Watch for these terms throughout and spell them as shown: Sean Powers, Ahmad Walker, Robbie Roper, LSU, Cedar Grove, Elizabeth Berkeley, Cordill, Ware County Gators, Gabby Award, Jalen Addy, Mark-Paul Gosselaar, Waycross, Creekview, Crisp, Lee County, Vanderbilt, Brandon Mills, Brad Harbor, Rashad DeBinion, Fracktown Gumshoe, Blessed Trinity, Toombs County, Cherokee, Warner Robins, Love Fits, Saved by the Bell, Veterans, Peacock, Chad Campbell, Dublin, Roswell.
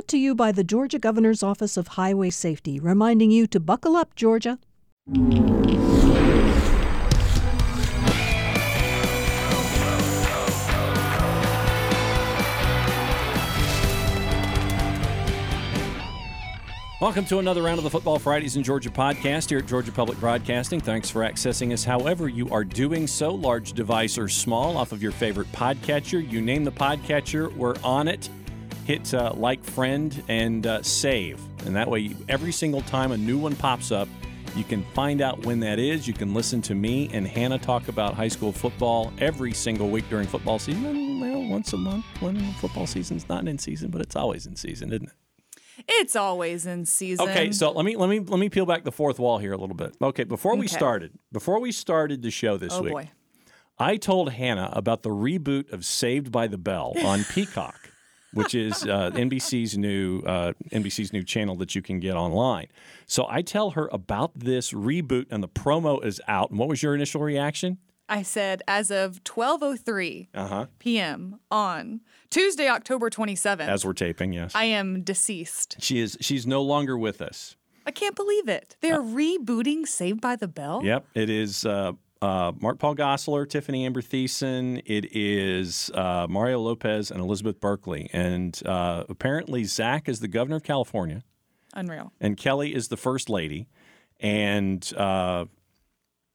brought to you by the Georgia Governor's Office of Highway Safety, reminding you to buckle up, Georgia. Welcome to another round of the Football Fridays in Georgia podcast here at Georgia Public Broadcasting. Thanks for accessing us however you are doing so, large device or small, off of your favorite podcatcher. You name the podcatcher, we're on it. Hit like, friend, and save. And that way, every single time a new one pops up, you can find out when that is. You can listen to me and Hannah talk about high school football every single week during football season. Well, once a month when football season's not in season, but it's always in season, isn't it? It's always in season. Okay, so let me peel back the fourth wall here a little bit. Okay, before we started the show this week, boy. I told Hannah about the reboot of Saved by the Bell on Peacock, which is NBC's new channel that you can get online. So I tell her about this reboot, and the promo is out. And what was your initial reaction? I said, as of 12:03 p.m. on Tuesday, October 27th. As we're taping, yes. I am deceased. She's no longer with us. I can't believe it. They're rebooting Saved by the Bell? Yep. It is Mark-Paul Gosselaar, Tiffany Amber Thiessen. It is Mario Lopez and Elizabeth Berkeley. And apparently Zach is the governor of California. Unreal. And Kelly is the first lady. And...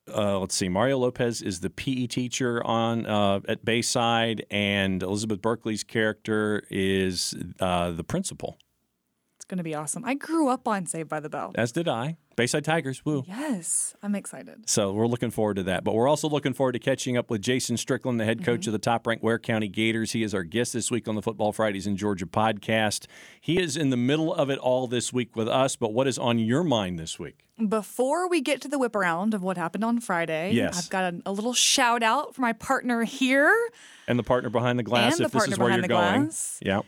let's see. Mario Lopez is the PE teacher on at Bayside, and Elizabeth Berkeley's character is the principal. It's going to be awesome. I grew up on Saved by the Bell. As did I. Bayside Tigers. Woo. Yes. I'm excited. So we're looking forward to that. But we're also looking forward to catching up with Jason Strickland, the head coach of the top-ranked Ware County Gators. He is our guest this week on the Football Fridays in Georgia podcast. He is in the middle of it all this week with us, but what is on your mind this week? Before we get to the whip around of what happened on Friday, yes. I've got a little shout out for my partner here. And the partner behind the glass, if this is where you're going. Yeah.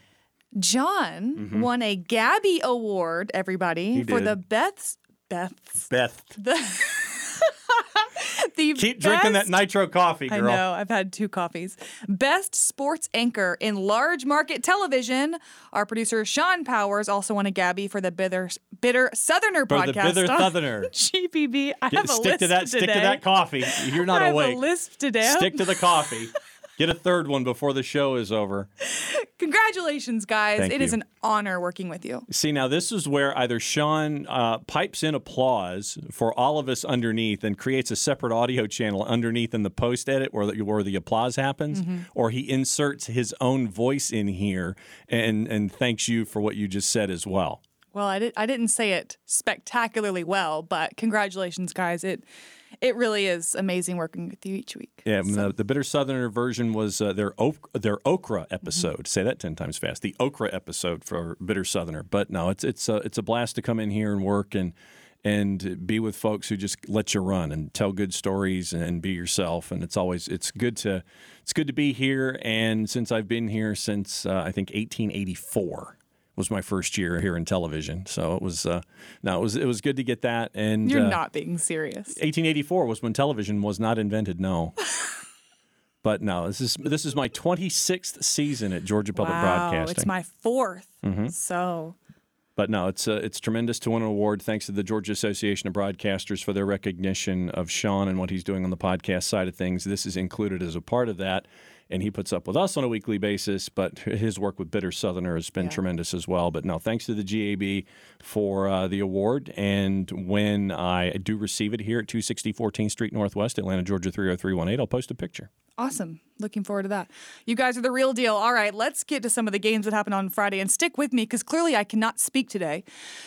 John won a Gabby Award, everybody, for the Keep drinking that nitro coffee, girl. I know. I've had two coffees. Best sports anchor in large market television. Our producer, Sean Powers, also won a Gabby for the Bitter Southerner podcast. The Bitter Southerner. GPB. Stick to that coffee. You're not awake. I have a lisp today. Stick to the coffee. Get a third one before the show is over. Congratulations, guys. Thank you. Is an honor working with you. See, now this is where either Sean pipes in applause for all of us underneath and creates a separate audio channel underneath in the post edit where the applause happens, or he inserts his own voice in here and thanks you for what you just said as well. Well, I didn't say it spectacularly well, but congratulations, guys. It really is amazing working with you each week. Yeah, so. The Bitter Southerner version was their okra episode. Say that 10 times fast. The okra episode for Bitter Southerner. But no, it's a blast to come in here and work and be with folks who just let you run and tell good stories and be yourself. And it's good to be here. And since I've been here since I think 1884. Was my first year here in television, so it was. It was good to get that. And you're not being serious. 1884 was when television was not invented. No, but no, this is my 26th season at Georgia Public Broadcasting. It's my fourth. So. But no, it's tremendous to win an award. Thanks to the Georgia Association of Broadcasters for their recognition of Sean and what he's doing on the podcast side of things. This is included as a part of that, and he puts up with us on a weekly basis. But his work with Bitter Southerner has been tremendous as well. But no, thanks to the GAB for the award. And when I do receive it here at 260 14th Street Northwest, Atlanta, Georgia 30318, I'll post a picture. Awesome. Looking forward to that. You guys are the real deal. All right, let's get to some of the games that happened on Friday, and stick with me because clearly I cannot speak today.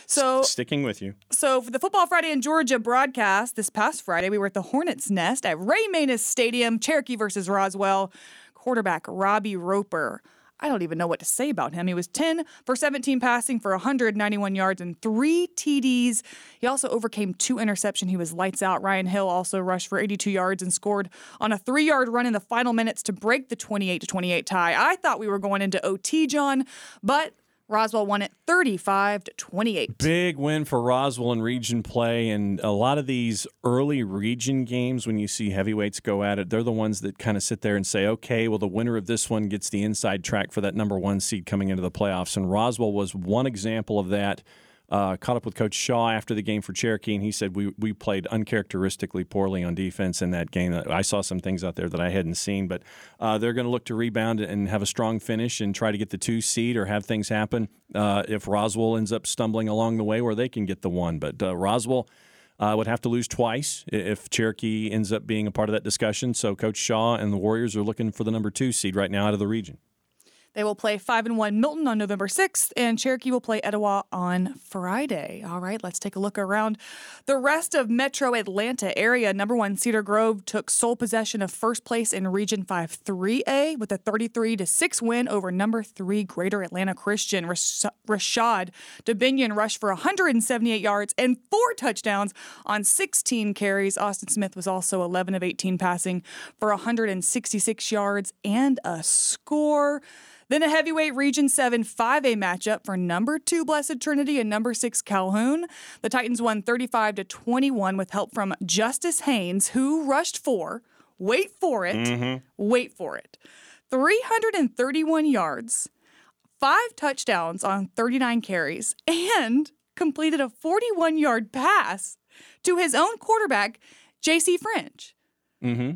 So sticking with you. So for the Football Friday in Georgia broadcast this past Friday, we were at the Hornets' Nest at Ray Maness Stadium, Cherokee versus Roswell. Quarterback Robbie Roper. I don't even know what to say about him. He was 10 for 17 passing for 191 yards and 3 TDs. He also overcame 2 interceptions. He was lights out. Ryan Hill also rushed for 82 yards and scored on a 3-yard run in the final minutes to break the 28-28 tie. I thought we were going into OT, John, but Roswell won it 35-28. Big win for Roswell in region play, and a lot of these early region games, when you see heavyweights go at it, they're the ones that kind of sit there and say, okay, well, the winner of this one gets the inside track for that number one seed coming into the playoffs, and Roswell was one example of that. Caught up with Coach Shaw after the game for Cherokee, and he said we played uncharacteristically poorly on defense in that game. I saw some things out there that I hadn't seen, but they're going to look to rebound and have a strong finish and try to get the 2 seed or have things happen if Roswell ends up stumbling along the way where they can get the 1. But Roswell would have to lose twice if Cherokee ends up being a part of that discussion. So Coach Shaw and the Warriors are looking for the number 2 seed right now out of the region. They will play 5-1 Milton on November 6th, and Cherokee will play Etowah on Friday. All right, let's take a look around the rest of Metro Atlanta area. Number 1, Cedar Grove took sole possession of first place in Region 5 3A with a 33-6 win over number 3 Greater Atlanta Christian. Rashad DeBinion rushed for 178 yards and 4 touchdowns on 16 carries. Austin Smith was also 11 of 18 passing for 166 yards and a score. Then a heavyweight Region 7 5A matchup for number 2 Blessed Trinity and number 6 Calhoun. The Titans won 35-21 with help from Justice Haynes, who rushed for, wait for it, 331 yards, 5 touchdowns on 39 carries, and completed a 41-yard pass to his own quarterback, J.C. French. Mm-hmm.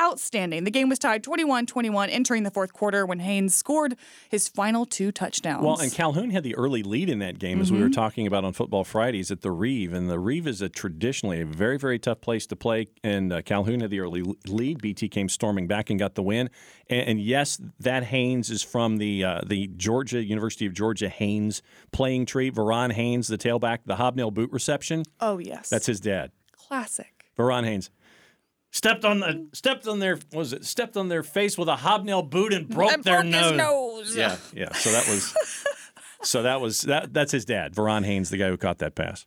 Outstanding. The game was tied 21-21 entering the fourth quarter when Haynes scored his final 2 touchdowns. Well, and Calhoun had the early lead in that game, as we were talking about on Football Fridays at the Reeve. And the Reeve is traditionally a very, very tough place to play. And Calhoun had the early lead. BT came storming back and got the win. And yes, that Haynes is from the Georgia University of Georgia Haynes playing tree. Veron Haynes, the tailback, the hobnail boot reception. Oh, yes. That's his dad. Classic. Veron Haynes. Stepped on their face with a hobnail boot and broke their nose. Yeah. That's his dad, Veron Haynes, the guy who caught that pass.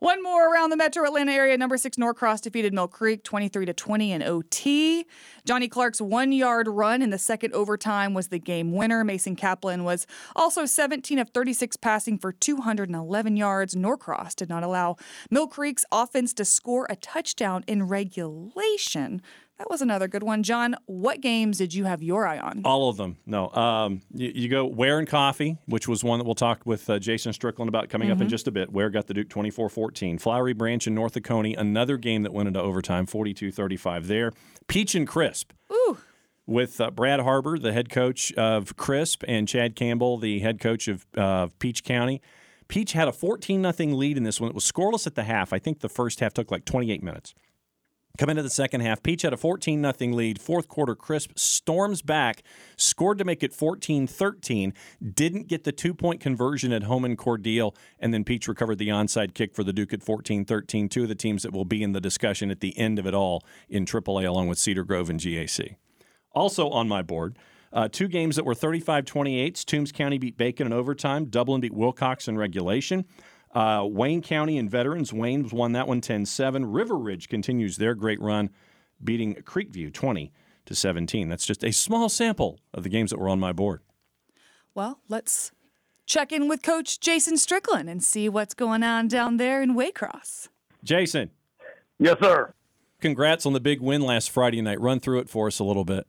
One more around the Metro Atlanta area. Number 6 Norcross defeated Mill Creek 23-20 in OT. Johnny Clark's 1-yard run in the second overtime was the game winner. Mason Kaplan was also 17 of 36 passing for 211 yards. Norcross did not allow Mill Creek's offense to score a touchdown in regulation. That was another good one. John, what games did you have your eye on? All of them. No. You go Ware and Coffee, which was one that we'll talk with Jason Strickland about coming up in just a bit. Ware got the Duke 24-14. Flowery Branch and North Oconee, another game that went into overtime, 42-35 there. Peach and Crisp. Ooh. With Brad Harbor, the head coach of Crisp, and Chad Campbell, the head coach of Peach County. Peach had a 14-0 lead in this one. It was scoreless at the half. I think the first half took like 28 minutes. Come into the second half, Peach had a 14-0 lead. Fourth quarter, Crisp storms back, scored to make it 14-13, didn't get the 2-point conversion at home in Cordill, and then Peach recovered the onside kick for the Duke at 14-13, 2 of the teams that will be in the discussion at the end of it all in AAA, along with Cedar Grove and GAC. Also on my board, 2 games that were 35-28. Toombs County beat Bacon in overtime. Dublin beat Wilcox in regulation. Wayne County and Veterans. Wayne won that one 10-7. River Ridge continues their great run, beating Creekview 20-17. That's just a small sample of the games that were on my board. Well, let's check in with Coach Jason Strickland and see what's going on down there in Waycross. Jason. Yes, sir. Congrats on the big win last Friday night. Run through it for us a little bit.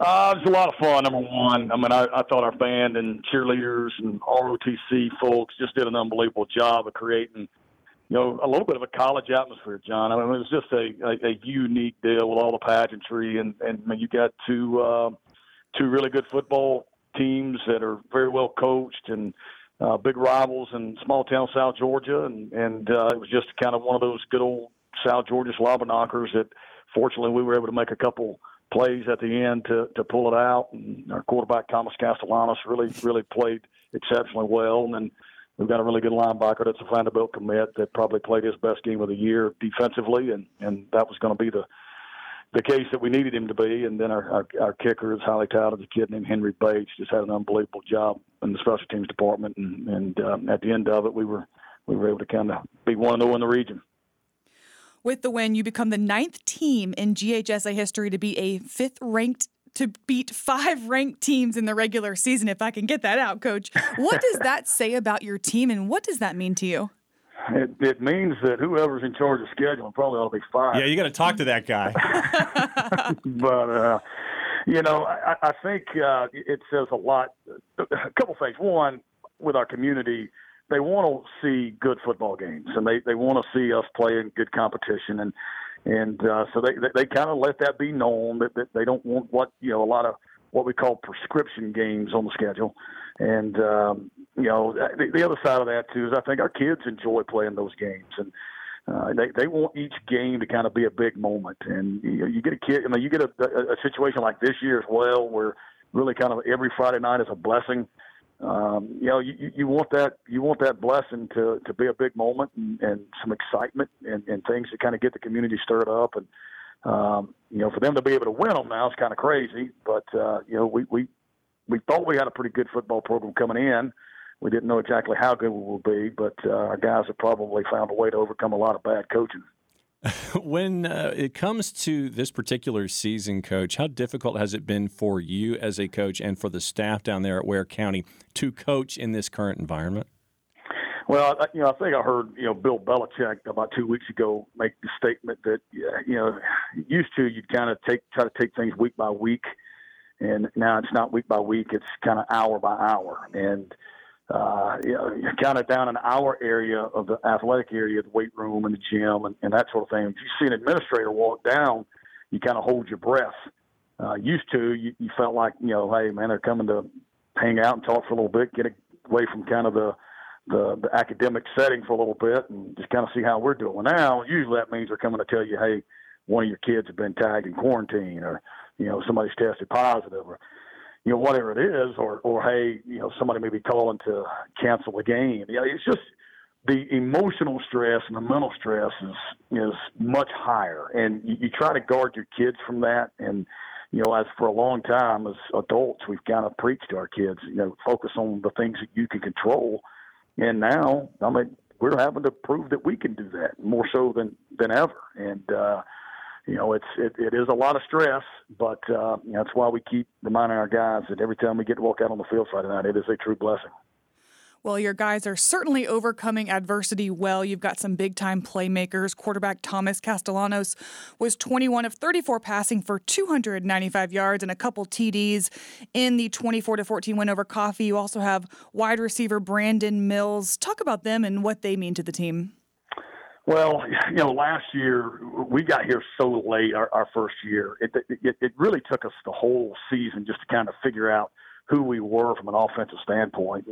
It was a lot of fun, number one. I mean, I thought our band and cheerleaders and ROTC folks just did an unbelievable job of creating, a little bit of a college atmosphere, John. I mean, it was just a unique deal with all the pageantry. And you got two really good football teams that are very well coached and big rivals in small-town South Georgia. And it was just kind of one of those good old South Georgia slobber knockers that, fortunately, we were able to make a couple – plays at the end to pull it out, and our quarterback Thomas Castellanos really played exceptionally well, and then we've got a really good linebacker that's a Vanderbilt commit that probably played his best game of the year defensively, and that was going to be the case that we needed him to be. And then our kicker is highly talented, a kid named Henry Bates, just had an unbelievable job in the special teams department, and at the end of it we were able to kind of be 1-0 in the region. With the win, you become the 9th team in GHSA history to beat a 5th-ranked to beat 5 ranked teams in the regular season, if I can get that out, Coach. What does that say about your team, and what does that mean to you? It means that whoever's in charge of scheduling probably ought to be fired. Yeah, you got to talk to that guy. But, you know, I think it says a lot. A couple things. One, with our community, they want to see good football games, and they want to see us play in good competition. And so they kind of let that be known, that they don't want a lot of what we call prescription games on the schedule. And, the other side of that, too, is I think our kids enjoy playing those games. And they want each game to kind of be a big moment. And you get a kid, you get a situation like this year as well, where really kind of every Friday night is a blessing. You want that blessing to be a big moment and some excitement and things that kind of get the community stirred up. And, for them to be able to win them now is kind of crazy. But, we thought we had a pretty good football program coming in. We didn't know exactly how good we would be, but our guys have probably found a way to overcome a lot of bad coaching. When it comes to this particular season, Coach, how difficult has it been for you as a coach and for the staff down there at Ware County to coach in this current environment? Well, I think I heard, Bill Belichick about 2 weeks ago make the statement that, used to you'd kind of try to take things week by week, and now it's not week by week, it's kind of hour by hour. And you're kind of down in our area of the athletic area, the weight room and the gym and that sort of thing. If you see an administrator walk down, you kind of hold your breath. Used to, you felt like, hey, man, they're coming to hang out and talk for a little bit, get away from kind of the academic setting for a little bit and just kind of see how we're doing. Now, usually that means they're coming to tell you, hey, one of your kids have been tagged in quarantine or, somebody's tested positive or, whatever it is, or hey, somebody may be calling to cancel a game. It's just the emotional stress and the mental stress is much higher, and you try to guard your kids from that. And as for a long time as adults, we've kind of preached to our kids, focus on the things that you can control. And now, we're having to prove that we can do that more so than ever. And it is a lot of stress, but that's why we keep reminding our guys that every time we get to walk out on the field Friday night, it is a true blessing. Well, your guys are certainly overcoming adversity well. You've got some big-time playmakers. Quarterback Thomas Castellanos was 21 of 34 passing for 295 yards and a couple TDs in the 24-14 win over Coffee. You also have wide receiver Brandon Mills. Talk about them and what they mean to the team. Well, last year we got here so late, our first year. It really took us the whole season just to kind of figure out who we were from an offensive standpoint.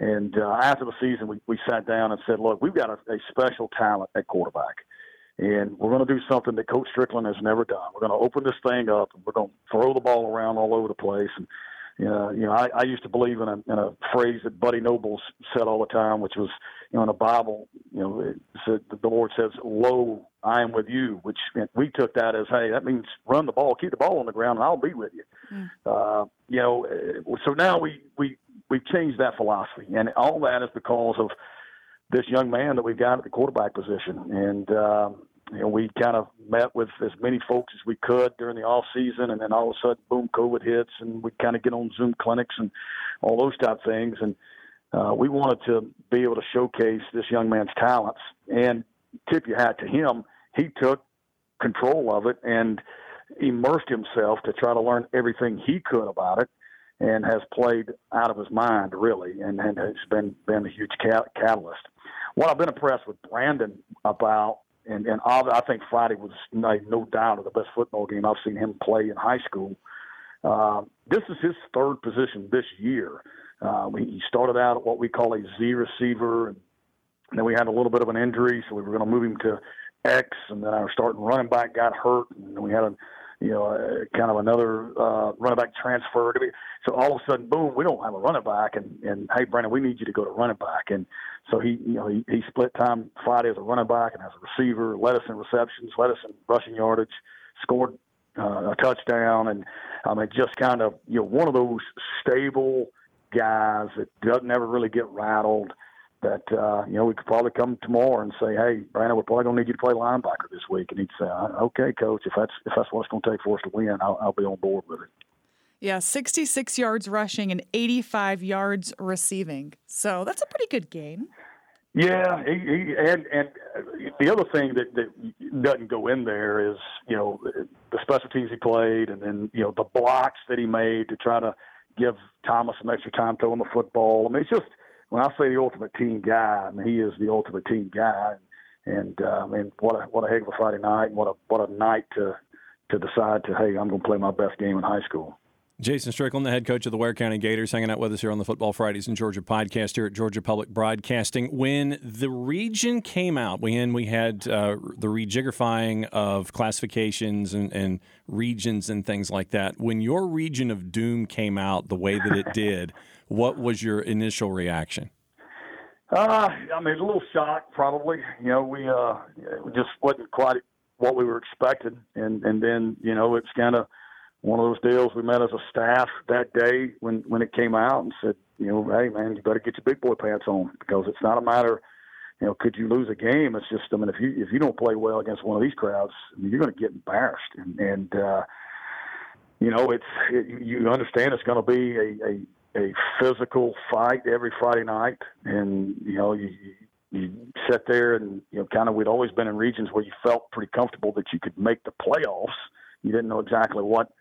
And after the season, we sat down and said, look, we've got a special talent at quarterback, and we're going to do something that Coach Strickland has never done. We're going to open this thing up, and we're going to throw the ball around all over the place. And, I used to believe in a phrase that Buddy Noble said all the time, which was, in the Bible, it said, the Lord says, "Lo, I am with you," which we took that as, hey, that means run the ball, keep the ball on the ground, and I'll be with you. Mm. So now we've changed that philosophy, and all that is because of this young man that we've got at the quarterback position. And, we kind of met with as many folks as we could during the off season, and then all of a sudden, boom, COVID hits, and we kind of get on Zoom clinics and all those type things. And we wanted to be able to showcase this young man's talents. And tip your hat to him, he took control of it and immersed himself to try to learn everything he could about it, and has played out of his mind, really, and has been a huge catalyst. What I've been impressed with Brandon about, And I think Friday was no doubt the best football game I've seen him play in high school. This is his third position this year. He started out at what we call a Z receiver, and then we had a little bit of an injury, so we were going to move him to X, and then our starting running back got hurt, and we had another running back transfer. So all of a sudden, boom, we don't have a running back, and hey, Brandon, we need you to go to running back. And so he split time Friday as a running back and as a receiver, led us in receptions, led us in rushing yardage, scored a touchdown, and just kind of one of those stable guys that doesn't ever really get rattled. That we could probably come tomorrow and say, hey, Brandon, we're probably gonna need you to play linebacker this week, and he'd say, okay, coach, if that's what it's gonna take for us to win, I'll be on board with it. Yeah, 66 yards rushing and 85 yards receiving. So that's a pretty good game. Yeah, and the other thing that doesn't go in there is, you know, the special teams he played and then, you know, the blocks that he made to try to give Thomas some extra time throwing the football. I mean, it's just, when I say the ultimate team guy, I mean, he is the ultimate team guy. And what a heck of a Friday night, and what a night to decide to, hey, I'm going to play my best game in high school. Jason Strickland, the head coach of the Ware County Gators, hanging out with us here on the Football Fridays in Georgia podcast here at Georgia Public Broadcasting. When the region came out, we had the rejiggering of classifications and regions and things like that. When your region of doom came out the way that it did, what was your initial reaction? I mean, a little shock, probably. You know, we just wasn't quite what we were expecting. And then, you know, it's kind of one of those deals. We met as a staff that day when it came out and said, you know, hey, man, you better get your big boy pants on, because it's not a matter, you know, could you lose a game? It's just, I mean, if you don't play well against one of these crowds, I mean, you're going to get embarrassed. And you know, you understand it's going to be a physical fight every Friday night. And, you know, you sit there and, you know, kind of, we'd always been in regions where you felt pretty comfortable that you could make the playoffs. You didn't know exactly what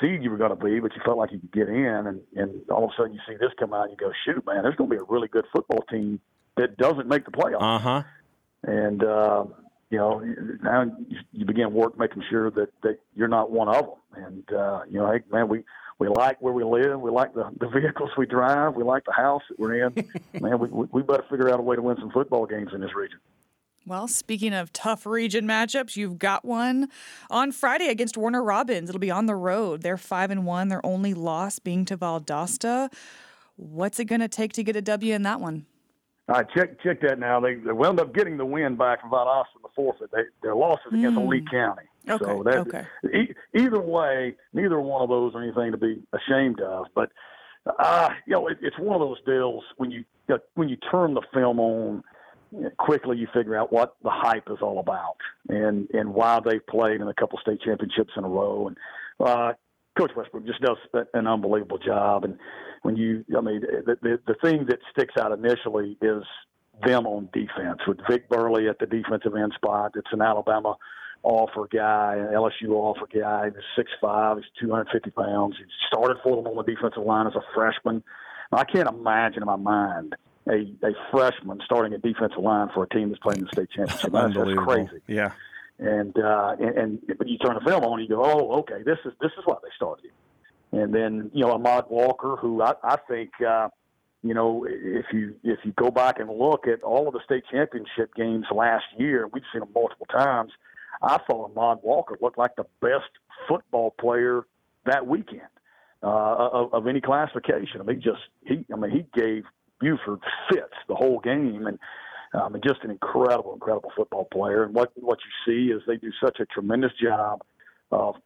seed you were going to be, but you felt like you could get in, and all of a sudden you see this come out and you go, shoot, man, there's going to be a really good football team that doesn't make the playoffs. Uh-huh. And, you know, now you begin work making sure that you're not one of them. And, you know, hey, man, we like where we live. We like the vehicles we drive. We like the house that we're in. Man, we better figure out a way to win some football games in this region. Well, speaking of tough region matchups, you've got one on Friday against Warner Robins. It'll be on the road. They're 5-1. Their only loss being to Valdosta. What's it going to take to get a W in that one? All right, check that now. They wound up getting the win back from Valdosta in the forfeit. Their losses against Lee County. Okay, so that, okay. Either way, neither one of those are anything to be ashamed of. But, you know, it's one of those deals when you turn the film on, quickly you figure out what the hype is all about and why they've played in a couple state championships in a row. And Coach Westbrook just does an unbelievable job. And when the thing that sticks out initially is them on defense with Vic Burley at the defensive end spot. It's an Alabama offer guy, an LSU offer guy. He's 6'5", he's 250 pounds. He started for them on the defensive line as a freshman. Now, I can't imagine in my mind a freshman starting a defensive line for a team that's playing the state championship. That's crazy. Yeah. And when you turn the film on, you go, oh, okay, this is why they started it. And then, you know, Ahmad Walker, who I think, you know, if you go back and look at all of the state championship games last year, we've seen them multiple times. I thought Ahmad Walker looked like the best football player that weekend of any classification. I mean, he gave Buford fits the whole game, and just an incredible football player. And what you see is they do such a tremendous job of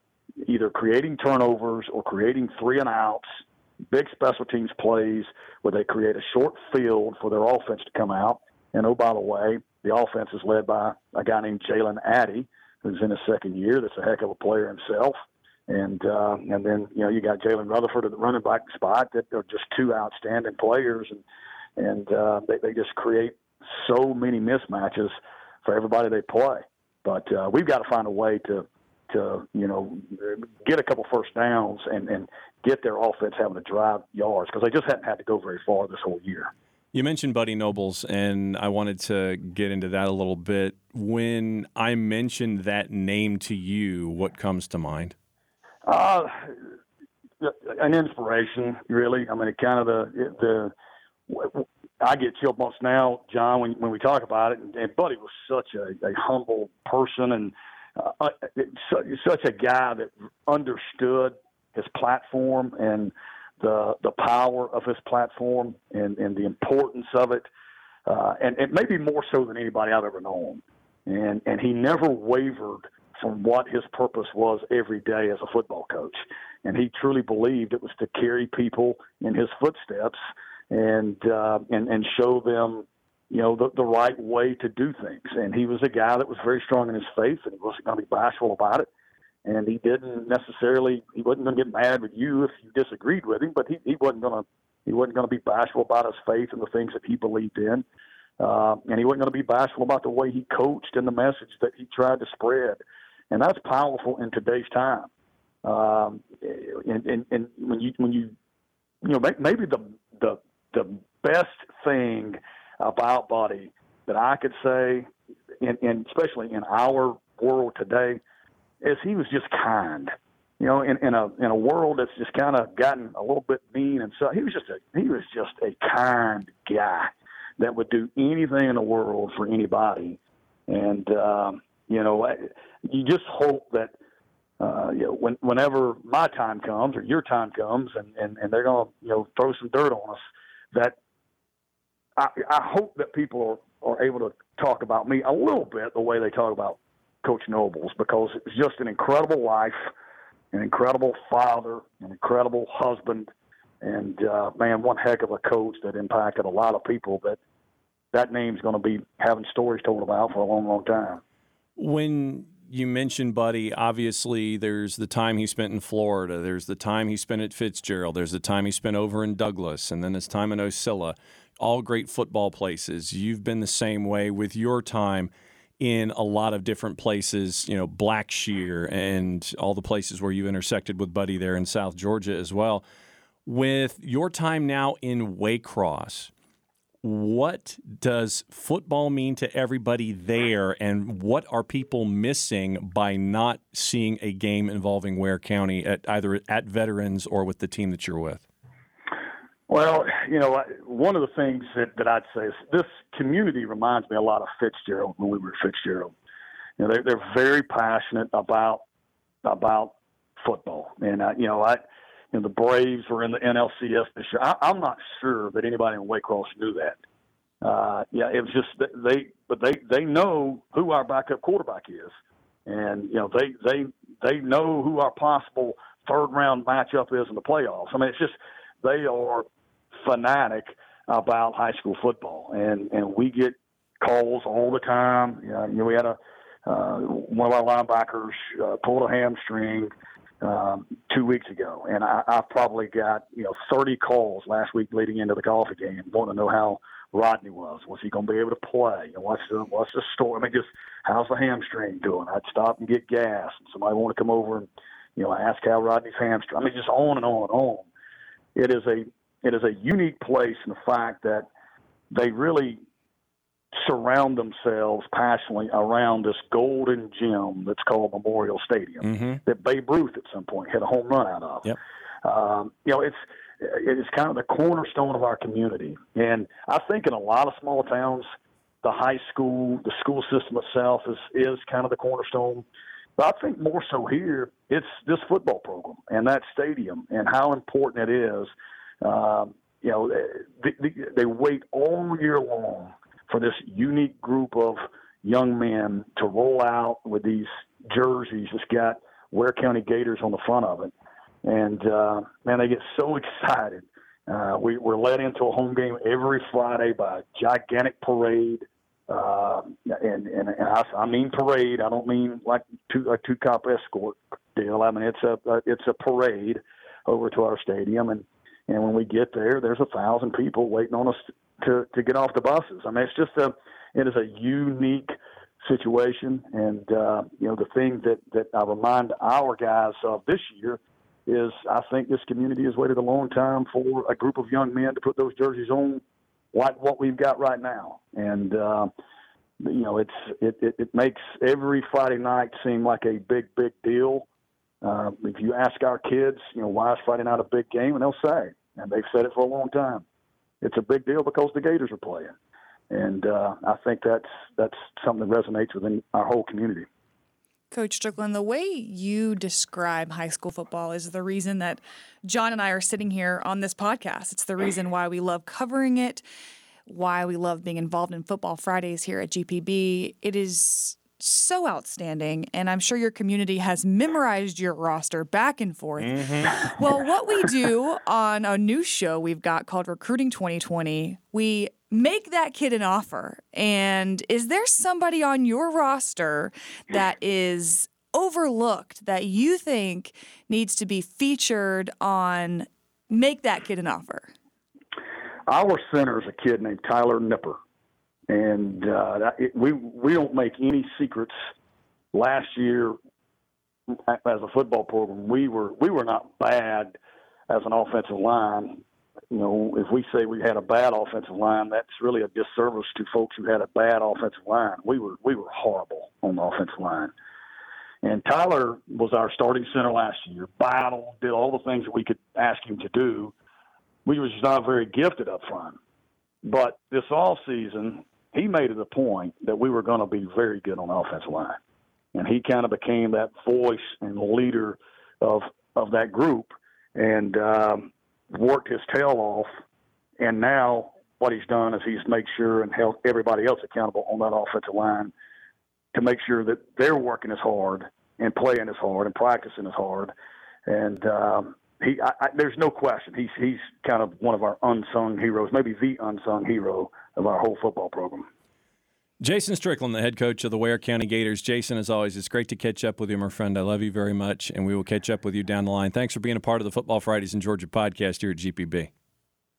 either creating turnovers or creating three and outs, big special teams plays where they create a short field for their offense to come out. And, oh, by the way, the offense is led by a guy named Jalen Addy, who's in his second year. That's a heck of a player himself. And then, you know, you got Jalen Rutherford at the running back spot. That are just two outstanding players, and they just create so many mismatches for everybody they play. But we've got to find a way to you know, get a couple first downs and get their offense having to drive yards, because they just haven't had to go very far this whole year. You mentioned Buddy Nobles, and I wanted to get into that a little bit. When I mentioned that name to you, what comes to mind? An inspiration, really. I mean, it kind of I get chill bumps now, John, when we talk about it. And Buddy was such a humble person, and such a guy that understood his platform and the power of his platform and the importance of it, and maybe more so than anybody I've ever known. And he never wavered from what his purpose was every day as a football coach. And he truly believed it was to carry people in his footsteps and show them, you know, the right way to do things. And he was a guy that was very strong in his faith, and he wasn't going to be bashful about it. And he didn't necessarily, he wasn't going to get mad with you if you disagreed with him, but he wasn't going to be bashful about his faith and the things that he believed in. And he wasn't going to be bashful about the way he coached and the message that he tried to spread. And that's powerful in today's time. And when you maybe the best thing about Buddy that I could say, and especially in our world today, is he was just kind. You know, in a world that's just kind of gotten a little bit mean, and so he was just a kind guy that would do anything in the world for anybody. And you just hope that whenever my time comes or your time comes, and they're gonna throw some dirt on us, that I hope that people are able to talk about me a little bit the way they talk about Coach Nobles, because it's just an incredible life, an incredible father, an incredible husband, and one heck of a coach that impacted a lot of people. That name's going to be having stories told about for a long, long time. When you mentioned Buddy, obviously there's the time he spent in Florida, there's the time he spent at Fitzgerald, there's the time he spent over in Douglas, and then his time in Ocilla. All great football places. You've been the same way with your time in a lot of different places, Blackshear and all the places where you intersected with Buddy there in South Georgia as well. With your time now in Waycross, what does football mean to everybody there, and what are people missing by not seeing a game involving Ware County at either at Veterans or with the team that you're with? Well, one of the things that I'd say is this community reminds me a lot of Fitzgerald when we were at Fitzgerald. They're very passionate about football, and the Braves were in the NLCS this year. I'm not sure that anybody in Waycross knew that. It was just they know who our backup quarterback is, and they know who our possible third round matchup is in the playoffs. I mean, it's just. They are fanatic about high school football, and we get calls all the time. We had one of our linebackers pulled a hamstring 2 weeks ago, and I probably got 30 calls last week leading into the coffee game, wanting to know how Rodney was. Was he going to be able to play? What's the story? I mean, just how's the hamstring doing? I'd stop and get gas, and somebody wanted to come over and ask how Rodney's hamstring. I mean, just on and on and on. It is a unique place in the fact that they really surround themselves passionately around this golden gem that's called Memorial Stadium, mm-hmm. that Babe Ruth at some point hit a home run out of. Yep. It is kind of the cornerstone of our community, and I think in a lot of small towns, the school system itself is kind of the cornerstone. But I think more so here, it's this football program and that stadium and how important it is. They wait all year long for this unique group of young men to roll out with these jerseys that's got Ware County Gators on the front of it. And, they get so excited. We're led into a home game every Friday by a gigantic parade. I mean parade. I don't mean like a two-cop escort deal. I mean it's a parade over to our stadium, and when we get there, there's 1,000 people waiting on us to get off the buses. I mean, it's just it is a unique situation, and the thing that I remind our guys of this year is I think this community has waited a long time for a group of young men to put those jerseys on. Like what we've got right now, and it makes every Friday night seem like a big deal. If you ask our kids, why is Friday night a big game, and they'll say, and they've said it for a long time, it's a big deal because the Gators are playing, and I think that's something that resonates within our whole community. Coach Strickland, the way you describe high school football is the reason that John and I are sitting here on this podcast. It's the reason why we love covering it, why we love being involved in Football Fridays here at GPB. It is so outstanding, and I'm sure your community has memorized your roster back and forth. Mm-hmm. Well, what we do on a new show we've got called Recruiting 2020, we make that kid an offer. And is there somebody on your roster that is overlooked that you think needs to be featured on Make That Kid an Offer? Our center is a kid named Tyler Nipper, and we don't make any secrets. Last year, as a football program, we were not bad as an offensive line. You know, if we say we had a bad offensive line, that's really a disservice to folks who had a bad offensive line. We were horrible on the offensive line. And Tyler was our starting center last year, battled, did all the things that we could ask him to do. We were just not very gifted up front. But this offseason, he made it a point that we were going to be very good on the offensive line. And he kind of became that voice and leader of that group and worked his tail off. And now what he's done is he's made sure and held everybody else accountable on that offensive line to make sure that they're working as hard and playing as hard and practicing as hard. And there's no question. He's kind of one of our unsung heroes, maybe the unsung hero of our whole football program. Jason Strickland, the head coach of the Ware County Gators. Jason, as always, it's great to catch up with you, my friend. I love you very much, and we will catch up with you down the line. Thanks for being a part of the Football Fridays in Georgia podcast here at GPB.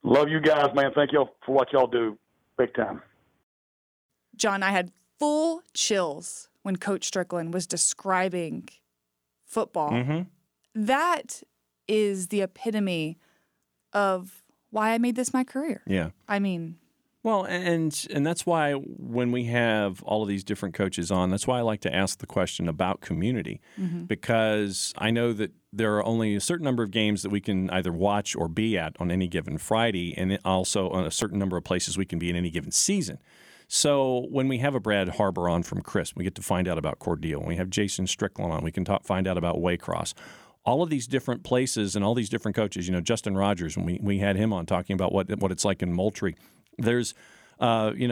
Love you guys, man. Thank you all for what y'all do. Big time. John, I had full chills when Coach Strickland was describing football. Mm-hmm. That is the epitome of why I made this my career. Yeah. I mean... Well, and that's why when we have all of these different coaches on, that's why I like to ask the question about community, mm-hmm. because I know that there are only a certain number of games that we can either watch or be at on any given Friday, and also on a certain number of places we can be in any given season. So when we have a Brad Harbor on from Crisp, we get to find out about Cordill. When we have Jason Strickland on, we can find out about Waycross. All of these different places and all these different coaches, you know, Justin Rogers, when we had him on talking about what it's like in Moultrie. There's, there's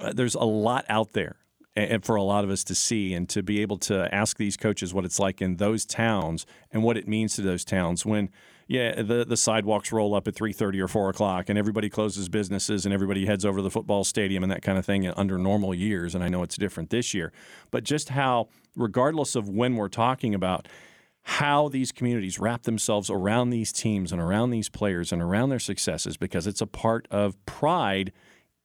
a lot out there and for a lot of us to see and to be able to ask these coaches what it's like in those towns and what it means to those towns when, the sidewalks roll up at 3:30 or 4 o'clock and everybody closes businesses and everybody heads over to the football stadium and that kind of thing under normal years. And I know it's different this year. But just how, regardless of when we're talking about, how these communities wrap themselves around these teams and around these players and around their successes, because it's a part of pride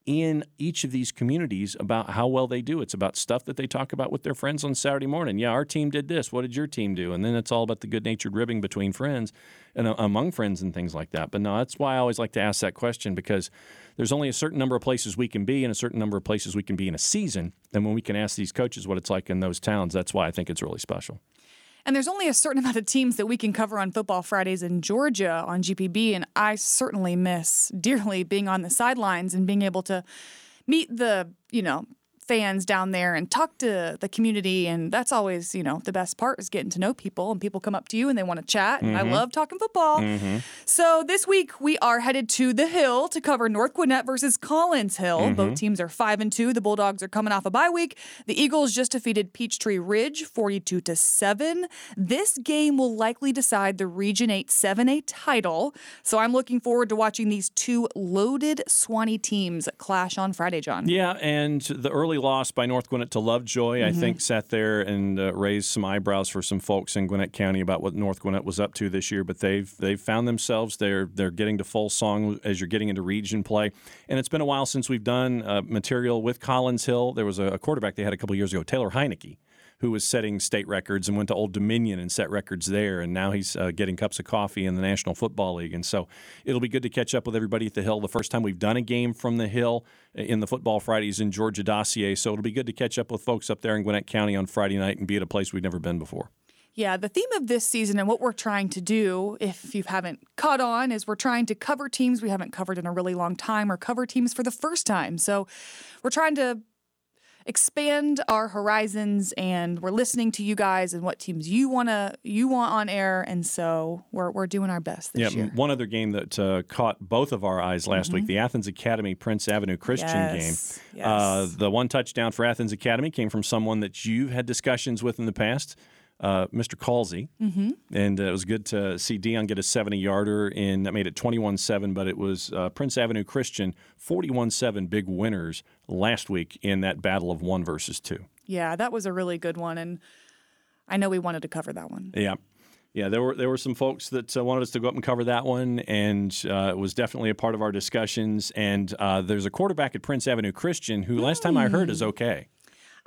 in each of these communities about how well they do. It's about stuff that they talk about with their friends on Saturday morning. Yeah, our team did this. What did your team do? And then it's all about the good-natured ribbing between friends and among friends and things like that. But no, that's why I always like to ask that question, because there's only a certain number of places we can be and a certain number of places we can be in a season. And when we can ask these coaches what it's like in those towns, that's why I think it's really special. And there's only a certain amount of teams that we can cover on Football Fridays in Georgia on GPB, and I certainly miss dearly being on the sidelines and being able to meet the, fans down there and talk to the community, and that's always, the best part is getting to know people, and people come up to you and they want to chat, and mm-hmm. I love talking football. Mm-hmm. So this week we are headed to the Hill to cover North Gwinnett versus Collins Hill. Mm-hmm. Both teams are 5-2. The Bulldogs are coming off a bye week. The Eagles just defeated Peachtree Ridge 42-7. This game will likely decide the Region 8 7A title, so I'm looking forward to watching these two loaded Swanee teams clash on Friday, John. Yeah, and the early loss by North Gwinnett to Lovejoy, mm-hmm. I think, sat there and raised some eyebrows for some folks in Gwinnett County about what North Gwinnett was up to this year. But they've found themselves. They're getting to full song as you're getting into region play. And it's been a while since we've done material with Collins Hill. There was a quarterback they had a couple years ago, Taylor Heineke, who was setting state records and went to Old Dominion and set records there, and now he's getting cups of coffee in the National Football League. And so it'll be good to catch up with everybody at the Hill. The first time we've done a game from the Hill in the Football Fridays in Georgia dossier, so it'll be good to catch up with folks up there in Gwinnett County on Friday night and be at a place we've never been before. Yeah, the theme of this season and what we're trying to do, if you haven't caught on, is we're trying to cover teams we haven't covered in a really long time or cover teams for the first time. So we're trying to expand our horizons, and we're listening to you guys and what teams you want on air, and so we're doing our best this year. One other game that caught both of our eyes last mm-hmm. week, the Athens Academy Prince Avenue Christian game. Yes. The one touchdown for Athens Academy came from someone that you've had discussions with in the past, Mr. Calsey, mm-hmm. and it was good to see Dion get a 70-yarder, and that made it 21-7, but it was Prince Avenue Christian, 41-7 big winners last week in that battle of 1 versus 2. Yeah, that was a really good one, and I know we wanted to cover that one. Yeah. Yeah, there were some folks that wanted us to go up and cover that one, and it was definitely a part of our discussions. And there's a quarterback at Prince Avenue Christian who last time I heard is okay.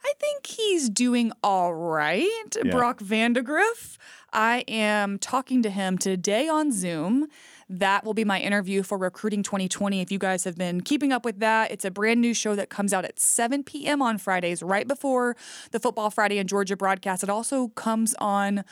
I think he's doing all right, yeah. Brock Vandegrift. I am talking to him today on Zoom. That will be my interview for Recruiting 2020. If you guys have been keeping up with that, it's a brand new show that comes out at 7 p.m. on Fridays, right before the Football Friday in Georgia broadcast. It also comes on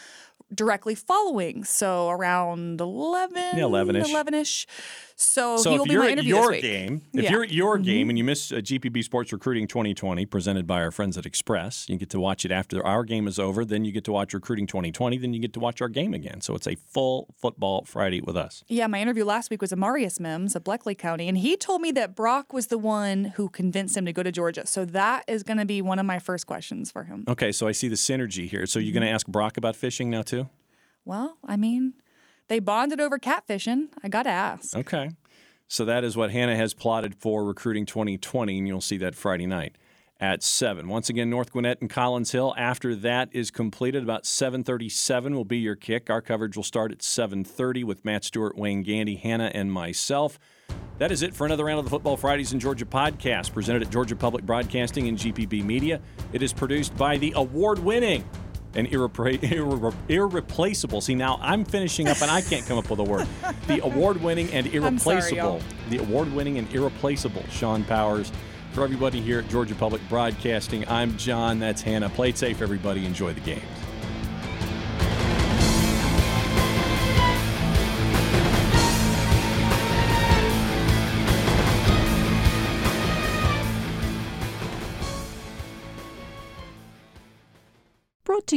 directly following, so around 11-ish. So he'll be my interview this week. If you're at your game and you miss GPB Sports Recruiting 2020 presented by our friends at Express, you get to watch it after our game is over, then you get to watch Recruiting 2020, then you get to watch our game again. So it's a full Football Friday with us. Yeah, my interview last week was Amarius Mims of Bleckley County, and he told me that Brock was the one who convinced him to go to Georgia. So that is going to be one of my first questions for him. Okay, so I see the synergy here. So you're going to ask Brock about fishing now, too? Well, I mean, they bonded over catfishing. I got to ask. Okay. So that is what Hannah has plotted for Recruiting 2020, and you'll see that Friday night at 7. Once again, North Gwinnett and Collins Hill. After that is completed, about 7:37 will be your kick. Our coverage will start at 7:30 with Matt Stewart, Wayne Gandy, Hannah, and myself. That is it for another round of the Football Fridays in Georgia podcast, presented at Georgia Public Broadcasting and GPB Media. It is produced by the award-winning and irreplaceable. See, now I'm finishing up and I can't come up with a word. The award-winning and irreplaceable. The award-winning and irreplaceable Sean Powers. For everybody here at Georgia Public Broadcasting, I'm John. That's Hannah. Play it safe, everybody. Enjoy the games. Brought to